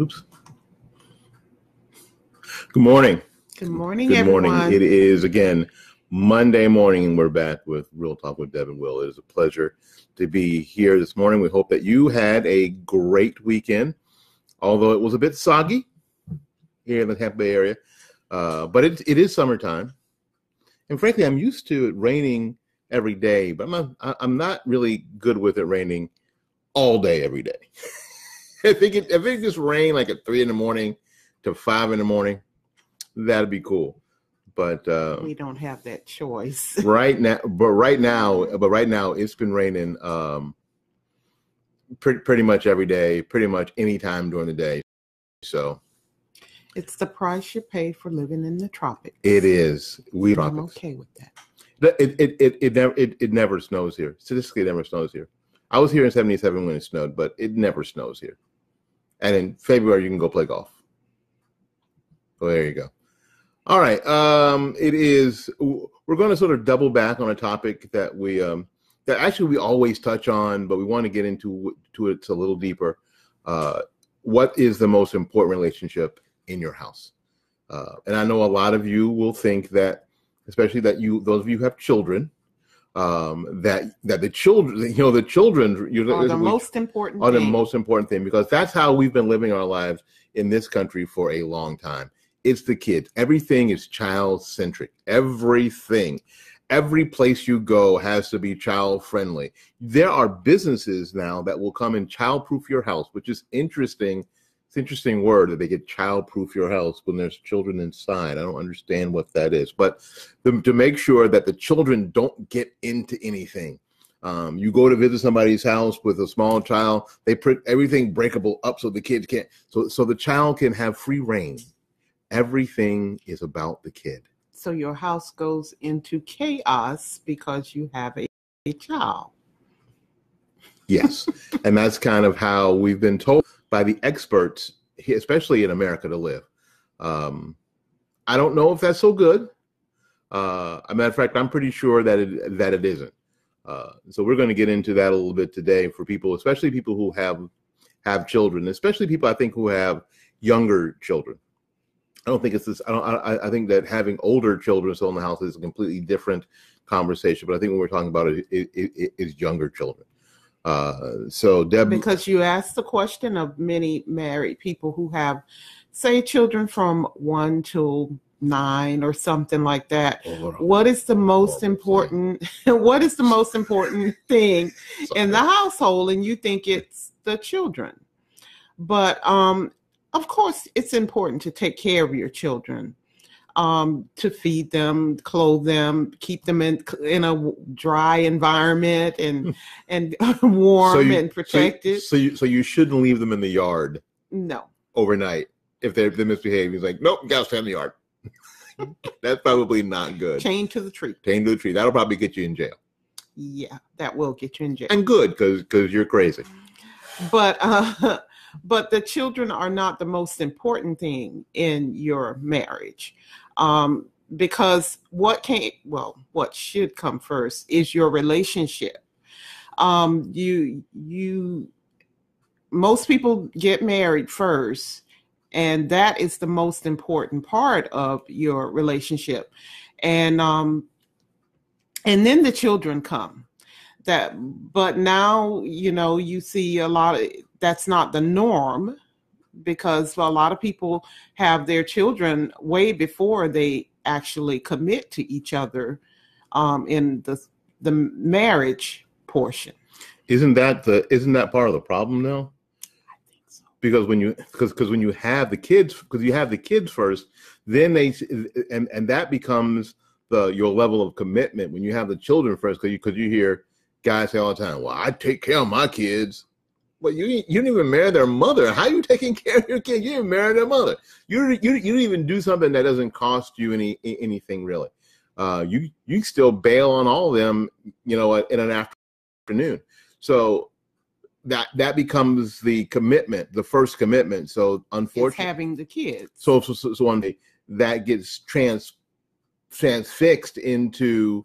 Oops. Good morning. Good morning, everyone. It is, again, Monday morning, and we're back with Real Talk with Deb and Will. It is a pleasure to be here this morning. We hope that you had a great weekend, although it was a bit soggy here in the Tampa Bay area. But it is summertime, and frankly, I'm used to it raining every day, but I'm not really good with it raining all day every day. If it just rained like at 3 in the morning to 5 in the morning, that'd be cool. But we don't have that choice right now. But right now, it's been raining pretty much every day, pretty much any time during the day. So it's the price you pay for living in the tropics. It is. I'm okay with that. It never snows here. Statistically, it never snows here. I was here in '77 when it snowed, but it never snows here. And in February, you can go play golf. So there you go. All right, we're going to sort of double back on a topic that we always touch on, but we want to get into it a little deeper. What is the most important relationship in your house? And I know a lot of you will think that, especially those of you who have children, the children are the most important thing, because that's how we've been living our lives in this country for a long time. It's the kids. Everything is child-centric. Everything. Every place you go has to be child-friendly. There are businesses now that will come and child-proof your house, which is interesting. It's an interesting word that they get, child-proof your house when there's children inside. I don't understand what that is. But to make sure that the children don't get into anything. You go to visit somebody's house with a small child, they put everything breakable up so the kids can't. So the child can have free reign. Everything is about the kid. So your house goes into chaos because you have a child. Yes. And that's kind of how we've been told by the experts, especially in America, to live. I don't know if that's so good. As a matter of fact, I'm pretty sure that it isn't. So we're going to get into that a little bit today for people, especially people who have children, especially people I think who have younger children. I don't think it's this. I think that having older children still in the house is a completely different conversation. But I think when we're talking about it is younger children. So Deb, because you asked the question of many married people who have, say, children from 1 to 9 or something like that. What is the most important? What is the most important thing in the household? And you think it's the children, but of course, it's important to take care of your children, to feed them, clothe them, keep them in a dry environment and warm and protected. So you shouldn't leave them in the yard. No. Overnight, if they're misbehaving, it's like, nope, gotta stay in the yard. That's probably not good. Chained to the tree. Chained to the tree. That'll probably get you in jail. Yeah, that will get you in jail. And good, because you're crazy. But the children are not the most important thing in your marriage, because what should come first is your relationship. Most people get married first, and that is the most important part of your relationship, and then the children come. But now you see a lot of. That's not the norm, because a lot of people have their children way before they actually commit to each other in the marriage portion. Isn't that part of the problem now? I think so. Because when you have the kids, because you have the kids first, then and that becomes your level of commitment when you have the children first. Because you hear guys say all the time, "Well, I take care of my kids." Well, you didn't even marry their mother. How are you taking care of your kid? You didn't marry their mother. You didn't even do something that doesn't cost you anything really. You still bail on all of them, in an afternoon. So that becomes the commitment, the first commitment. So unfortunately, it's having the kids. So one day that gets transfixed into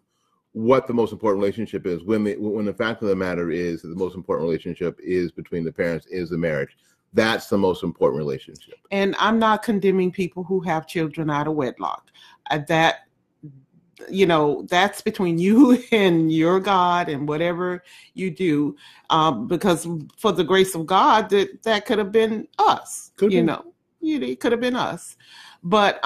what the most important relationship is, when the fact of the matter is that the most important relationship is between the parents, is the marriage. That's the most important relationship. And I'm not condemning people who have children out of wedlock. That, you know, that's between you and your God and whatever you do, because for the grace of God, that could have been us. It could have been us. But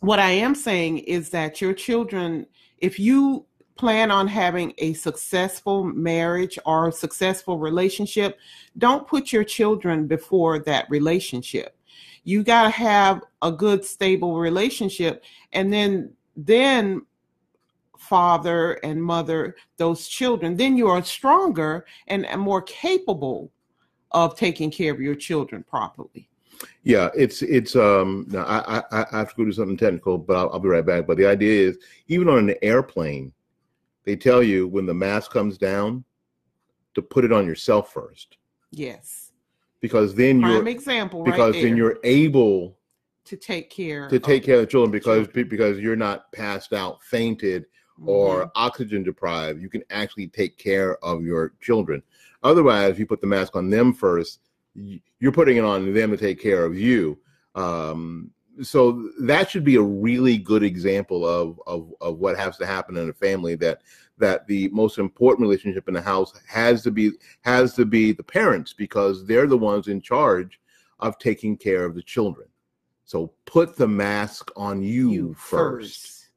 what I am saying is that your children, if you plan on having a successful marriage or a successful relationship, don't put your children before that relationship. You got to have a good, stable relationship, and then father and mother those children. Then you are stronger and more capable of taking care of your children properly. Yeah, I have to go do something technical, but I'll be right back. But the idea is, even on an airplane, they tell you when the mask comes down to put it on yourself first. Yes, because then you're able to take care of the children, because you're not passed out, fainted, or oxygen deprived. You can actually take care of your children. Otherwise, you put the mask on them first, you're putting it on them to take care of you. So that should be a really good example of what has to happen in a family, that the most important relationship in the house has to be the parents, because they're the ones in charge of taking care of the children. So put the mask on you first.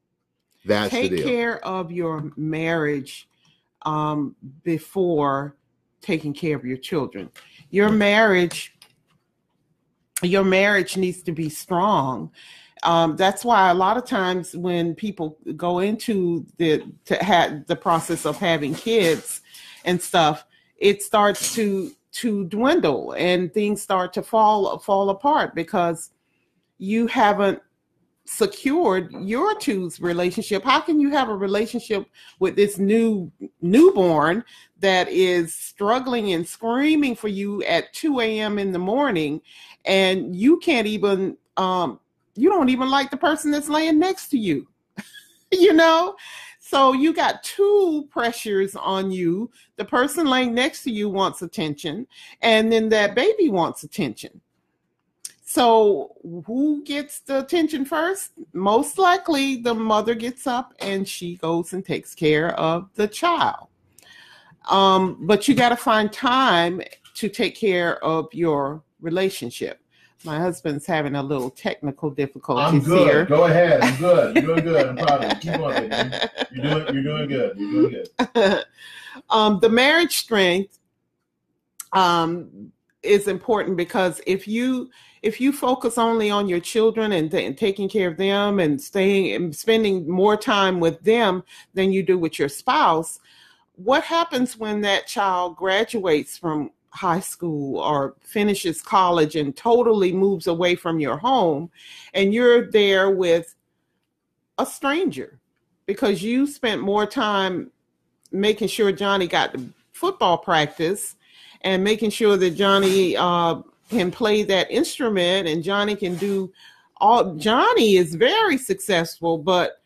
That's the deal. Take care of your marriage before taking care of your children. Your marriage needs to be strong. That's why a lot of times when people go into the process of having kids and stuff, it starts to dwindle and things start to fall apart, because you haven't secured your two's relationship. How can you have a relationship with this newborn that is struggling and screaming for you at 2 a.m. in the morning, and you can't even you don't even like the person that's laying next to you? You know, so you got two pressures on you. The person laying next to you wants attention, and then that baby wants attention. So who gets the attention first? Most likely the mother gets up and she goes and takes care of the child. But you got to find time to take care of your relationship. My husband's having a little technical difficulties here. I'm good. Here. Go ahead. I'm good. You're doing good. I'm proud of you. Keep on it. You're doing good. You're doing good. The marriage strength is important, because if you focus only on your children and taking care of them and staying and spending more time with them than you do with your spouse, what happens when that child graduates from high school or finishes college and totally moves away from your home, and you're there with a stranger because you spent more time making sure Johnny got to football practice and making sure that Johnny can play that instrument, and Johnny can do all. Johnny is very successful, but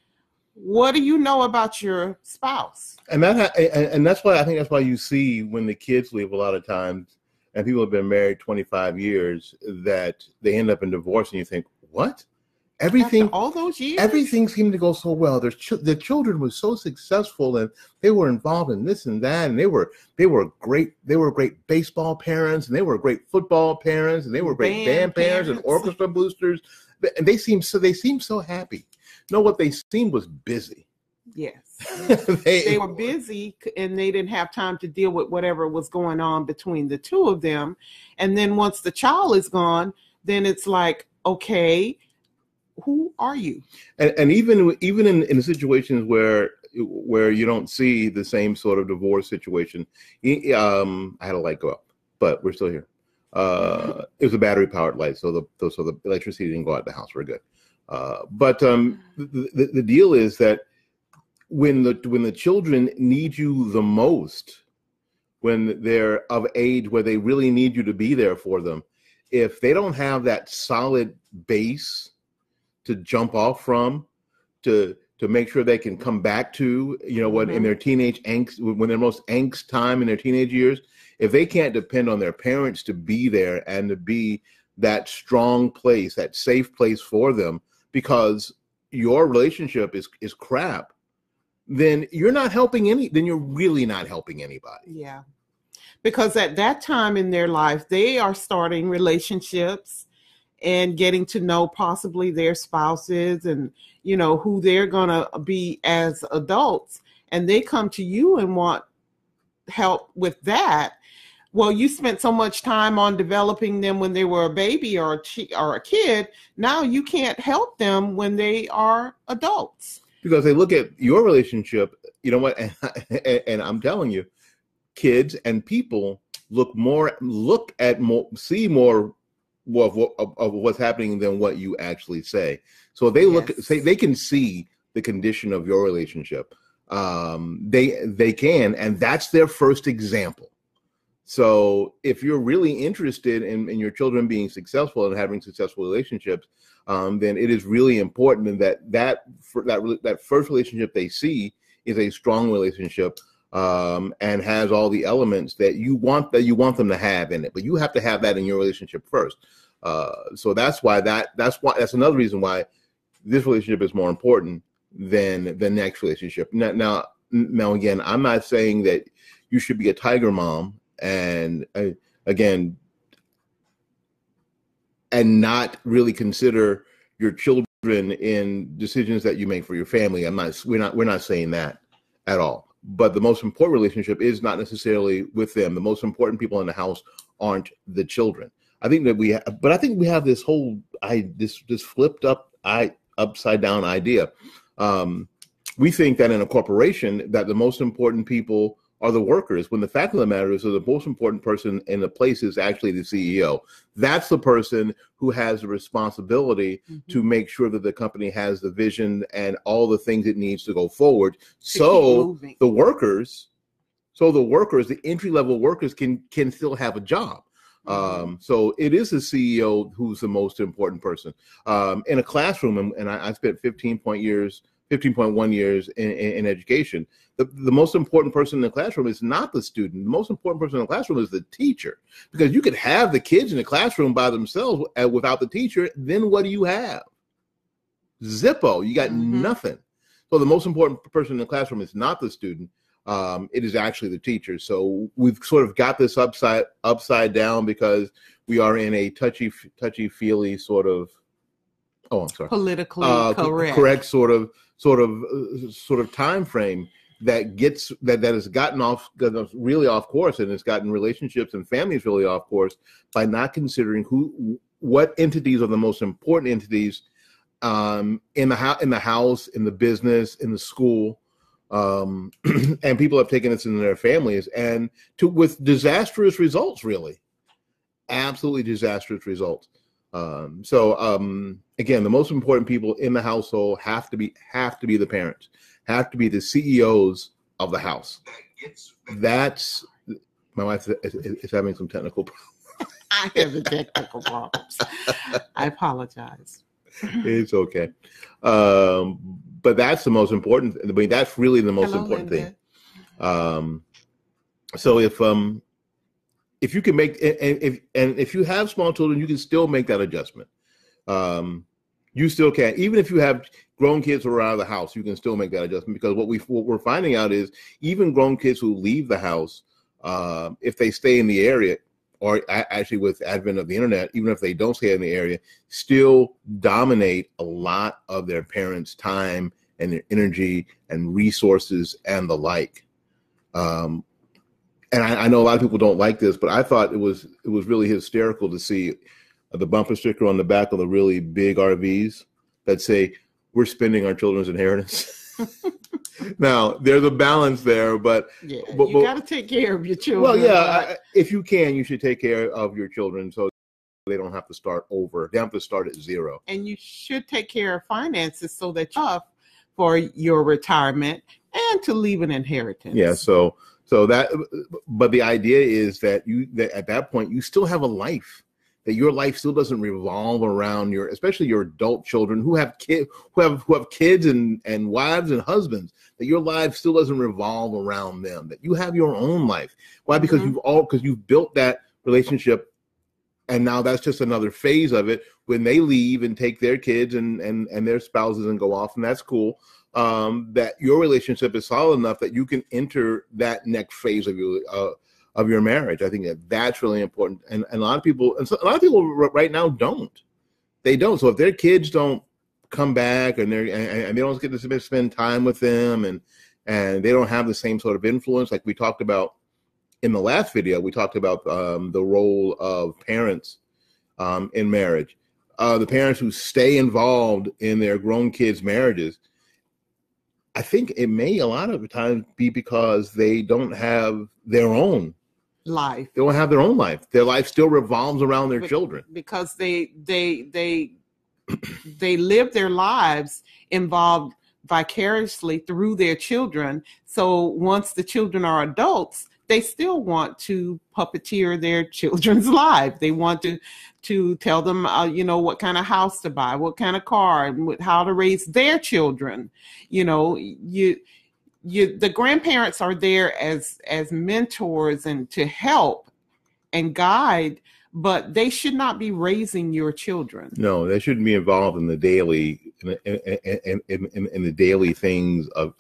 what do you know about your spouse? And that's why I think that's why you see when the kids leave a lot of times, and people have been married 25 years, that they end up in divorce, and you think, what? Everything, after all those years, everything seemed to go so well. The children were so successful, and they were involved in this and that, and they were great. They were great baseball parents, and they were great football parents, and they were great band parents and orchestra boosters. And they seemed so happy. No, what they seemed was busy. Yes, they were busy, and they didn't have time to deal with whatever was going on between the two of them. And then once the child is gone, then it's like, okay, who are you? And even in situations where you don't see the same sort of divorce situation, I had a light go out, but we're still here. It was a battery powered light, so the electricity didn't go out the house. We're good. But the deal is that when the children need you the most, when they're of age where they really need you to be there for them, if they don't have that solid base to jump off from, to make sure they can come back to, you know, what in their teenage angst, when their most angst time in their teenage years, if they can't depend on their parents to be there and to be that strong place, that safe place for them, because your relationship is crap, then you're not helping then you're really not helping anybody. Yeah. Because at that time in their life, they are starting relationships and getting to know possibly their spouses and, you know, who they're going to be as adults. And they come to you and want help with that. Well, you spent so much time on developing them when they were a baby or a kid. Now you can't help them when they are adults. Because they look at your relationship, you know what, and I'm telling you, kids and people see more of what's happening than what you actually say. So they they can see the condition of your relationship. They can, and that's their first example. So if you're really interested in your children being successful and having successful relationships, then it is really important that first relationship they see is a strong relationship, and has all the elements that you want them to have in it. But you have to have that in your relationship first. So that's another reason why this relationship is more important than the next relationship. Now again, I'm not saying that you should be a tiger mom and not really consider your children in decisions that you make for your family. We're not saying that at all. But the most important relationship is not necessarily with them. The most important people in the house aren't the children. I think we have this whole this flipped up upside down idea. We think that in a corporation that the most important people are the workers, when the fact of the matter is that the most important person in the place is actually the CEO. That's the person who has the responsibility to make sure that the company has the vision and all the things it needs to go forward. So the workers, the entry-level workers can still have a job. So it is the CEO who's the most important person. In a classroom, and I spent 15.1 years in education, the most important person in the classroom is not the student. The most important person in the classroom is the teacher, because you could have the kids in the classroom by themselves without the teacher. Then what do you have? Zippo. You got nothing. So the most important person in the classroom is not the student. It is actually the teacher. So we've sort of got this upside down because we are in a touchy-feely sort of, politically correct sort of time frame that has gotten really off course, and it's gotten relationships and families really off course by not considering what entities are the most important entities in the house, in the business, in the school, and people have taken this into their families and with disastrous results, really, absolutely disastrous results. Again, the most important people in the household have to be the parents, have to be the CEOs of the house. That's my wife is having some technical problems. I have the technical problems. I apologize. It's okay. But that's the most important. I mean, that's really the most important Linda. Thing. So if you can make, and if you have small children, you can still make that adjustment. You still can, even if you have grown kids who are out of the house, you can still make that adjustment, because what we're finding out is even grown kids who leave the house, if they stay in the area, or actually with the advent of the internet, even if they don't stay in the area, still dominate a lot of their parents' time and their energy and resources and the like. And I know a lot of people don't like this, but I thought it was really hysterical to see the bumper sticker on the back of the really big RVs that say, "We're spending our children's inheritance." Now, there's a balance there, but you got to take care of your children. Well, yeah, if you can, you should take care of your children so they don't have to start over. They don't have to start at zero. And you should take care of finances so that you're up for your retirement and to leave an inheritance. Yeah, so that, but the idea is that at that point, you still have a life that your life still doesn't revolve around your, especially your adult children who have kids and wives and husbands, that your life still doesn't revolve around them, that you have your own life. Why? Because you've built that relationship, and now that's just another phase of it when they leave and take their kids and their spouses and go off, and that's cool. That your relationship is solid enough that you can enter that next phase of your marriage. I think that's really important, and a lot of people right now don't. They don't. So if their kids don't come back and they don't get to spend time with them, and they don't have the same sort of influence, like we talked about in the last video, we talked about the role of parents in marriage. The parents who stay involved in their grown kids' marriages, I think it may a lot of the times be because they don't have their own life. They don't have their own life. Their life still revolves around their children, because they live their lives involved vicariously through their children. So once the children are adults, they still want to puppeteer their children's life. They want to tell them, what kind of house to buy, what kind of car, and how to raise their children. The grandparents are there as mentors and to help and guide, but they should not be raising your children. No, they shouldn't be involved in the daily in the daily things of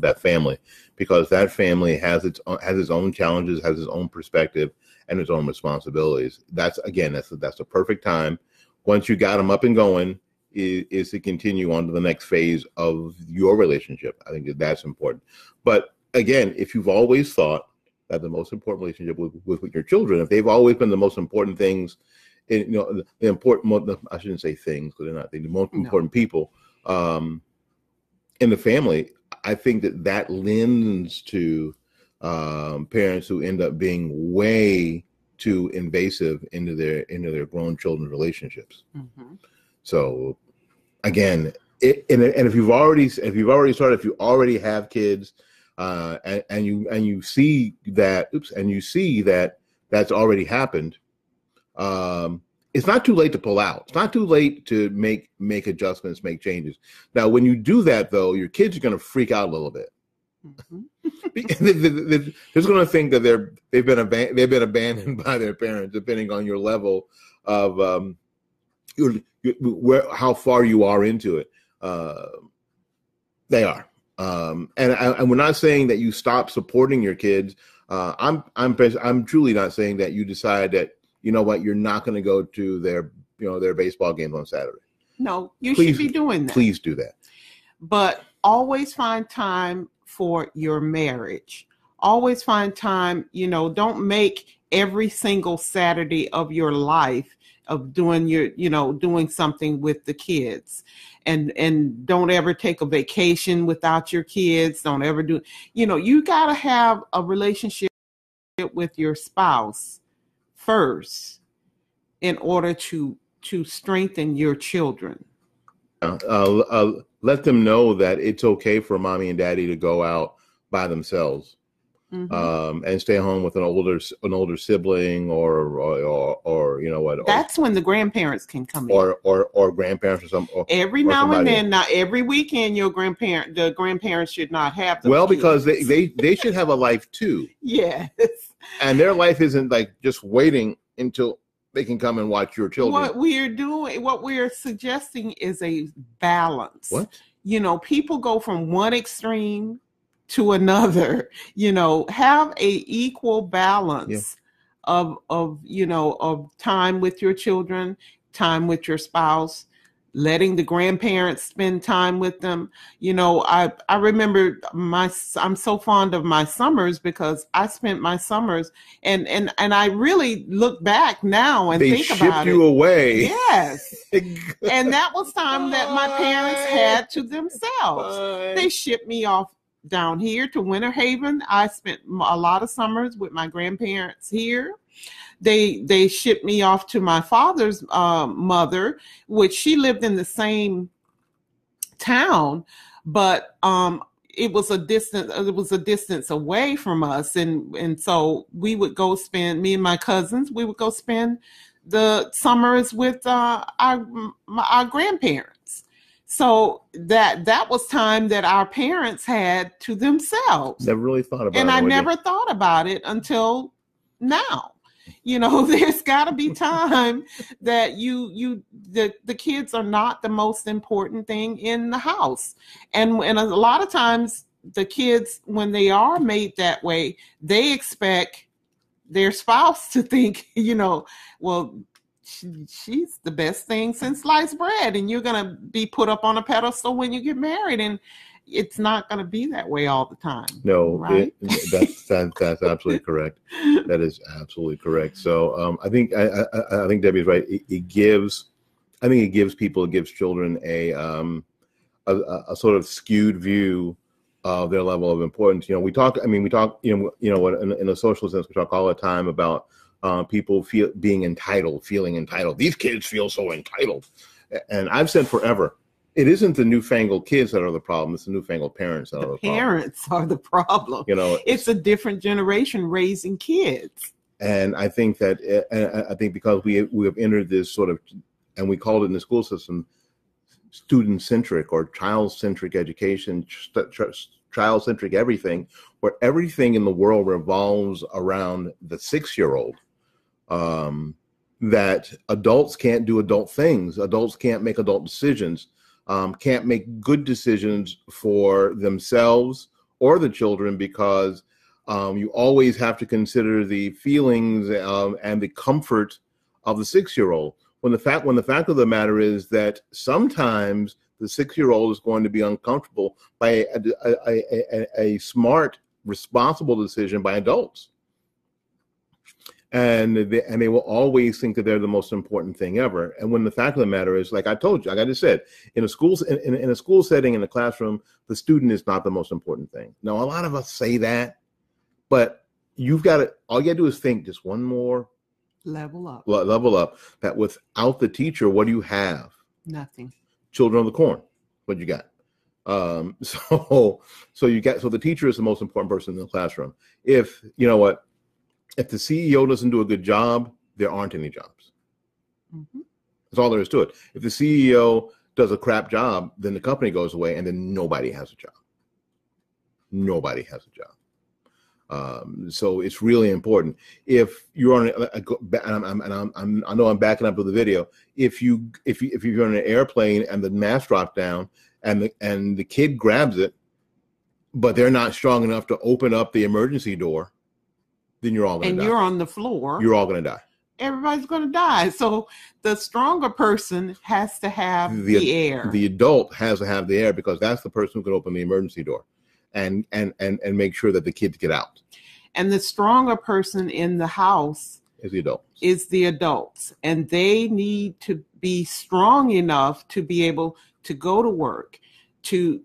that family, because that family has its own challenges, has its own perspective, and its own responsibilities. That's the perfect time, once you got them up and going, is to continue on to the next phase of your relationship. I think that's important. But again, if you've always thought that the most important relationship with your children, if they've always been the most important things, I shouldn't say things, because they're not the most important people in the family. I think that lends to parents who end up being way too invasive into their grown children's relationships. Mm-hmm. So, again, if you already have kids. And you see that that's already happened. It's not too late to pull out. It's not too late to make adjustments, make changes. Now, when you do that, though, your kids are going to freak out a little bit. Mm-hmm. They're going to think that they've been abandoned by their parents, depending on your level of how far you are into it. They are. And we're not saying that you stop supporting your kids. I'm truly not saying that you decide that, you know what, you're not going to go to their baseball games on Saturday. No, should be doing that. Please do that. But always find time for your marriage. Always find time. Don't make every single Saturday of your life of doing something with the kids, and don't ever take a vacation without your kids. Don't ever you got to have a relationship with your spouse first in order to strengthen your children. Let them know that it's okay for mommy and daddy to go out by themselves. Mm-hmm. And stay home with an older sibling or you know what? That's when the grandparents can come in, or grandparents or some. Every now and then, not every weekend, the grandparents should not have. Well, kids. Because they should have a life too. Yes, and their life isn't like just waiting until they can come and watch your children. What we're suggesting is a balance. What? People go from one extreme to another, have a equal balance of time with your children, time with your spouse, letting the grandparents spend time with them. I remember I'm so fond of my summers, because I spent my summers and I really look back now and think about it. They shipped you away. Yes. And that was time that my parents had to themselves. They shipped me off down here to Winter Haven. I spent a lot of summers with my grandparents here. They shipped me off to my father's mother, which she lived in the same town, but it was a distance away from us, and so we would go spend, me and my cousins, the summers with our grandparents. So that was time that our parents had to themselves. Never really thought about it. And I never thought about it until now. You know, there's got to be time that the kids are not the most important thing in the house. And a lot of times the kids, when they are made that way, they expect their spouse to think, you know, well, she's the best thing since sliced bread, and you're going to be put up on a pedestal when you get married. And it's not going to be that way all the time. No, right? That's absolutely correct. That is absolutely correct. So I think Debbie's right. It gives children a sort of skewed view of their level of importance. You know, we talk in a social sense, we talk all the time about people feeling entitled. These kids feel so entitled. And I've said forever, it isn't the newfangled kids that are the problem. It's the newfangled parents that are the problem. Parents are the problem. You know, it's a different generation raising kids. And I think that because we have entered this sort of, and we called it in the school system, student-centric or child-centric education, child-centric everything, where everything in the world revolves around the 6-year-old. That adults can't do adult things. Adults can't make adult decisions. Can't make good decisions for themselves or the children because you always have to consider the feelings and the comfort of the 6-year-old. When the fact of the matter is that sometimes the 6-year-old is going to be uncomfortable by a smart, responsible decision by adults, and they will always think that they're the most important thing ever. And when the fact of the matter is, like I told you, like I just said, in a school setting, in a classroom, the student is not the most important thing. Now, a lot of us say that, but all you gotta do is think just one more level up, that without the teacher, what do you have? Nothing. Children on the corn. What you got? So the teacher is the most important person in the classroom. If the CEO doesn't do a good job, there aren't any jobs. Mm-hmm. That's all there is to it. If the CEO does a crap job, then the company goes away, and then nobody has a job. Nobody has a job. So it's really important. If you're on, I know I'm backing up to the video. If you're on an airplane and the mast dropped down and the kid grabs it, but they're not strong enough to open up the emergency door, then you're all going to die. And you're on the floor. You're all going to die. Everybody's going to die. So the stronger person has to have the air. The adult has to have the air, because that's the person who can open the emergency door and make sure that the kids get out. And the stronger person in the house is the adult. And they need to be strong enough to be able to go to work, to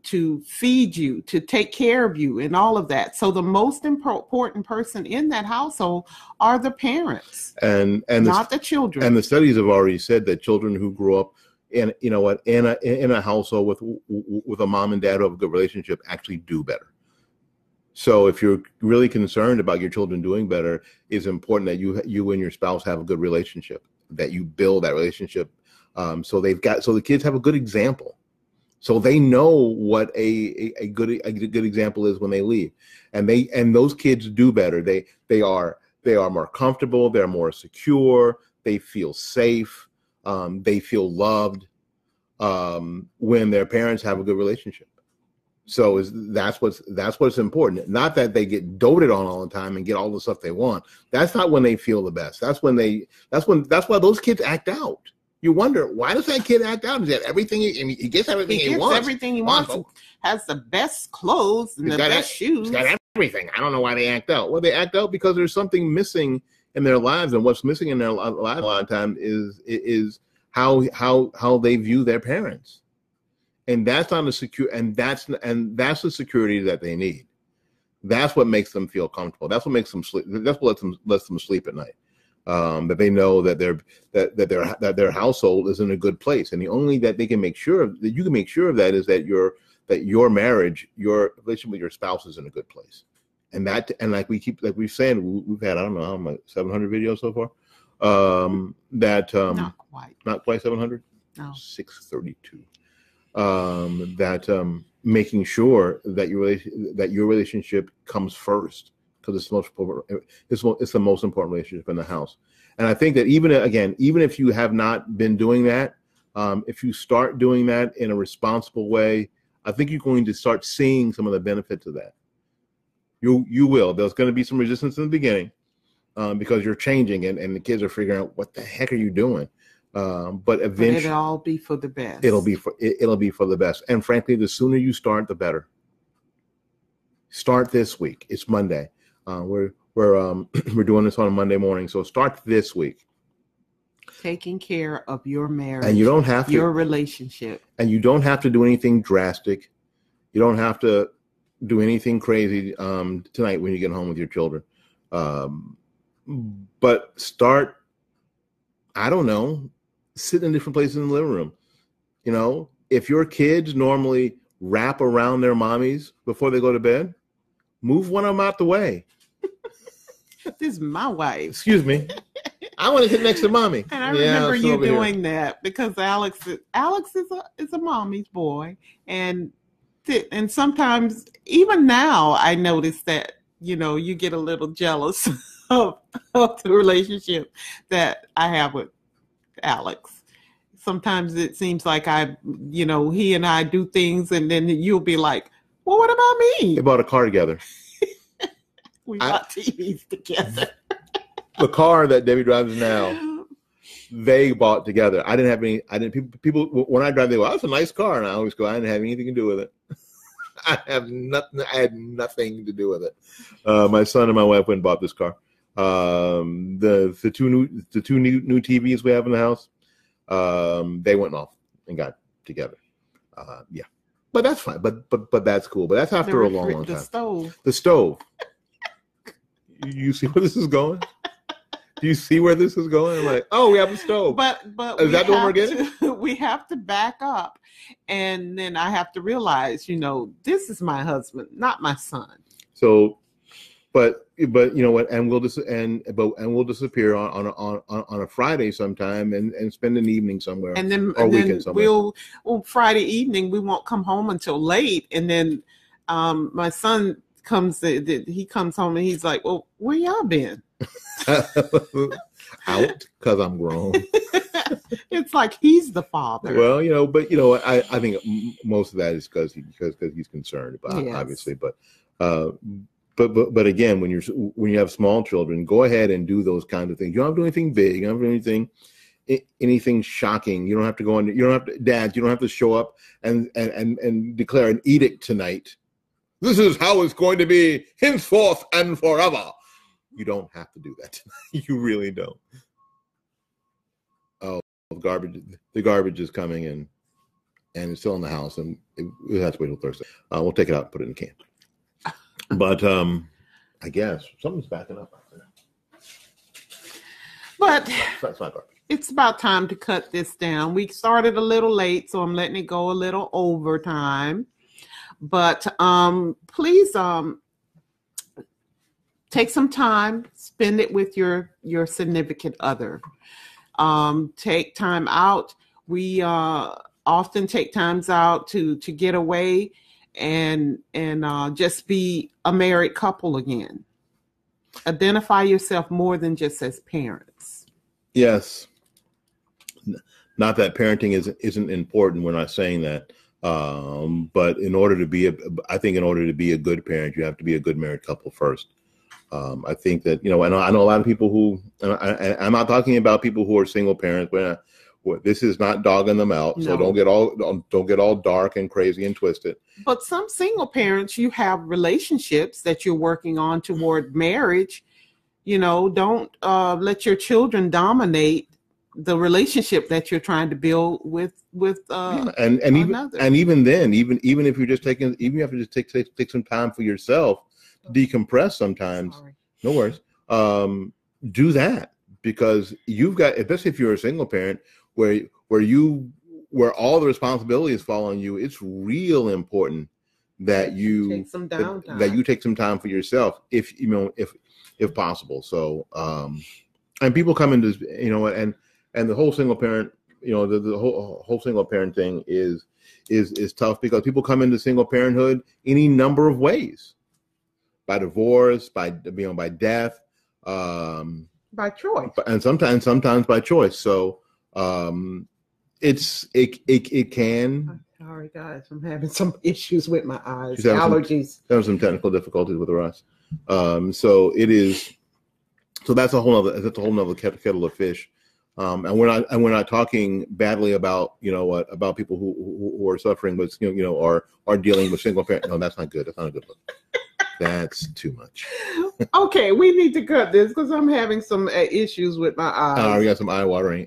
feed you, to take care of you, and all of that. So the most important person in that household are the parents, and not the children. And the studies have already said that children who grow up in a household with a mom and dad who have a good relationship actually do better. So if you're really concerned about your children doing better, it's important that you and your spouse have a good relationship, that you build that relationship, so the kids have a good example. So they know what a good example is when they leave, and those kids do better. They are more comfortable. They're more secure. They feel safe. They feel loved when their parents have a good relationship. So that's what's important. Not that they get doted on all the time and get all the stuff they want. That's not when they feel the best. That's why those kids act out. You wonder, why does that kid act out? Is that everything? He gets everything he wants. Everything he wants. Has the best clothes and the best shoes. He's got everything. I don't know why they act out. Well, they act out because there's something missing in their lives, and what's missing in their lives a lot of time is how they view their parents, and that's not a secure. And that's the security that they need. That's what makes them feel comfortable. That's what makes them sleep. That's what lets them sleep at night. That they know that their household is in a good place, and the only that they can make sure of, that you can make sure of that, is that your marriage, your relationship with your spouse, is in a good place, and like we've said, we've had, I don't know, 700 videos so far Not quite. Not quite 700? No. 632. Making sure that your relationship comes first, because it's the most important relationship in the house. And I think that even if you have not been doing that, if you start doing that in a responsible way, I think you're going to start seeing some of the benefits of that. You will. There's going to be some resistance in the beginning because you're changing and the kids are figuring out what the heck are you doing. But eventually, but it'll all be for the best. It'll be for the best. And frankly, the sooner you start, the better. Start this week. It's Monday. We're doing this on a Monday morning. So start this week. Taking care of your marriage, and you don't have to, your relationship, and you don't have to do anything drastic. You don't have to do anything crazy tonight when you get home with your children. But start. I don't know. Sit in different places in the living room. You know, if your kids normally wrap around their mommies before they go to bed, move one of them out the way. This is my wife. Excuse me. I want to sit next to mommy. And I remember you doing that because Alex is a mommy's boy. And sometimes, even now, I notice that, you know, you get a little jealous of the relationship that I have with Alex. Sometimes it seems like he and I do things, and then you'll be like, well, what about me? They bought a car together. We bought TVs together. The car that Debbie drives now, they bought together. I didn't have any. People when I drive, they go, "That's a nice car," and I always go, "I didn't have anything to do with it." I had nothing to do with it. My son and my wife went and bought this car. The two new TVs we have in the house, they went off and got together. Yeah, but that's fine. But that's cool. But that's after a long time. The stove. You see where this is going? Do you see where this is going? I'm like, oh, we have a stove. But is that what we're getting? We have to back up. And then I have to realize, you know, this is my husband, not my son. So, but you know what? And we'll disappear on a Friday sometime and spend an evening somewhere. And then, weekend somewhere. Well, Friday evening, we won't come home until late. And then my son comes home and he's like, well, where y'all been? Out, because I'm grown. It's like he's the father. Well, you know, but you know, I think most of that is because he's concerned about, yes, obviously. But again, when you have small children, go ahead and do those kinds of things. You don't have to do anything big. You don't have to do anything shocking. You don't have to go on. You don't have to, Dad. You don't have to show up and declare an edict tonight. This is how it's going to be henceforth and forever. You don't have to do that. You really don't. Oh, garbage! The garbage is coming in, and it's still in the house, and we have to wait till Thursday. We'll take it out and put it in a can. But I guess something's backing up out there. But that's my garbage. It's about time to cut this down. We started a little late, so I'm letting it go a little overtime. But please. Take some time, spend it with your significant other. Take time out. We often take times out to get away and just be a married couple again. Identify yourself more than just as parents. Yes. Not that parenting isn't important. We're not saying that. But in order to be a good parent, you have to be a good married couple first. I think that, you know, and I know a lot of people who, and I'm not talking about people who are single parents. This is not dogging them out, no. So don't get all dark and crazy and twisted. But some single parents, you have relationships that you're working on toward marriage. You know, don't let your children dominate the relationship that you're trying to build with another. And even then, even if you're just taking, even if you have to just take some time for yourself. Decompress sometimes. Sorry. No worries. Do that, because you've got, especially if you're a single parent, where all the responsibilities fall on you. It's real important that you take some downtime. That you take some time for yourself, if possible. So And people come into, you know, and the whole single parent, you know, the whole single parent thing is tough, because people come into single parenthood any number of ways, by divorce, by, you know, by death, by choice, and sometimes by choice. So it can. Sorry guys, I'm having some issues with my eyes. Allergies. There were some technical difficulties with Russ. So it is. So that's a whole nother kettle of fish. And we're not talking badly about, you know, about people who are suffering, but you know are dealing with single parent. No, that's not good. That's not a good look. That's too much. Okay, we need to cut this because I'm having some issues with my eyes. We got some eye watering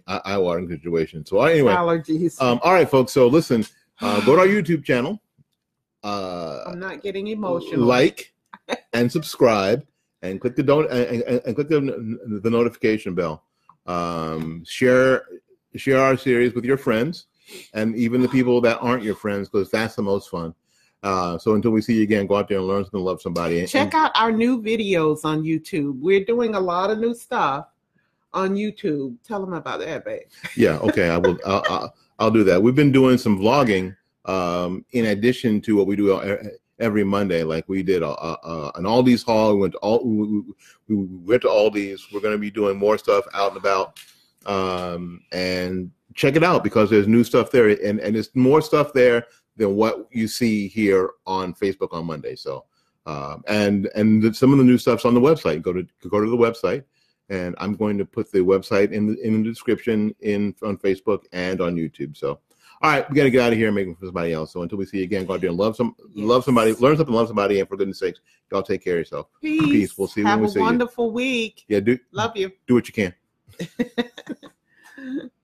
situation. So anyway, allergies. All right, folks. So listen, go to our YouTube channel. I'm not getting emotional. Like and subscribe, and click the click the notification bell. Share our series with your friends, and even the people that aren't your friends, because that's the most fun. So until we see you again, go out there and learn something, love somebody. Check out our new videos on YouTube. We're doing a lot of new stuff on YouTube. Tell them about that, babe. Yeah, okay, I will. I'll do that. We've been doing some vlogging in addition to what we do every Monday. Like we did an Aldi's haul. We went to Aldi's. We're going to be doing more stuff out and about. And check it out, because there's new stuff there, and it's more stuff there than what you see here on Facebook on Monday. So, and some of the new stuff's on the website. Go to the website, and I'm going to put the website in the description on Facebook and on YouTube. So, all right, we got to get out of here and make it for somebody else. So until we see you again, go out there and love somebody, learn something, love somebody, and for goodness sakes, y'all take care of yourself. Peace. We'll see you when we see you. Have a wonderful week. Yeah, love you. Do what you can.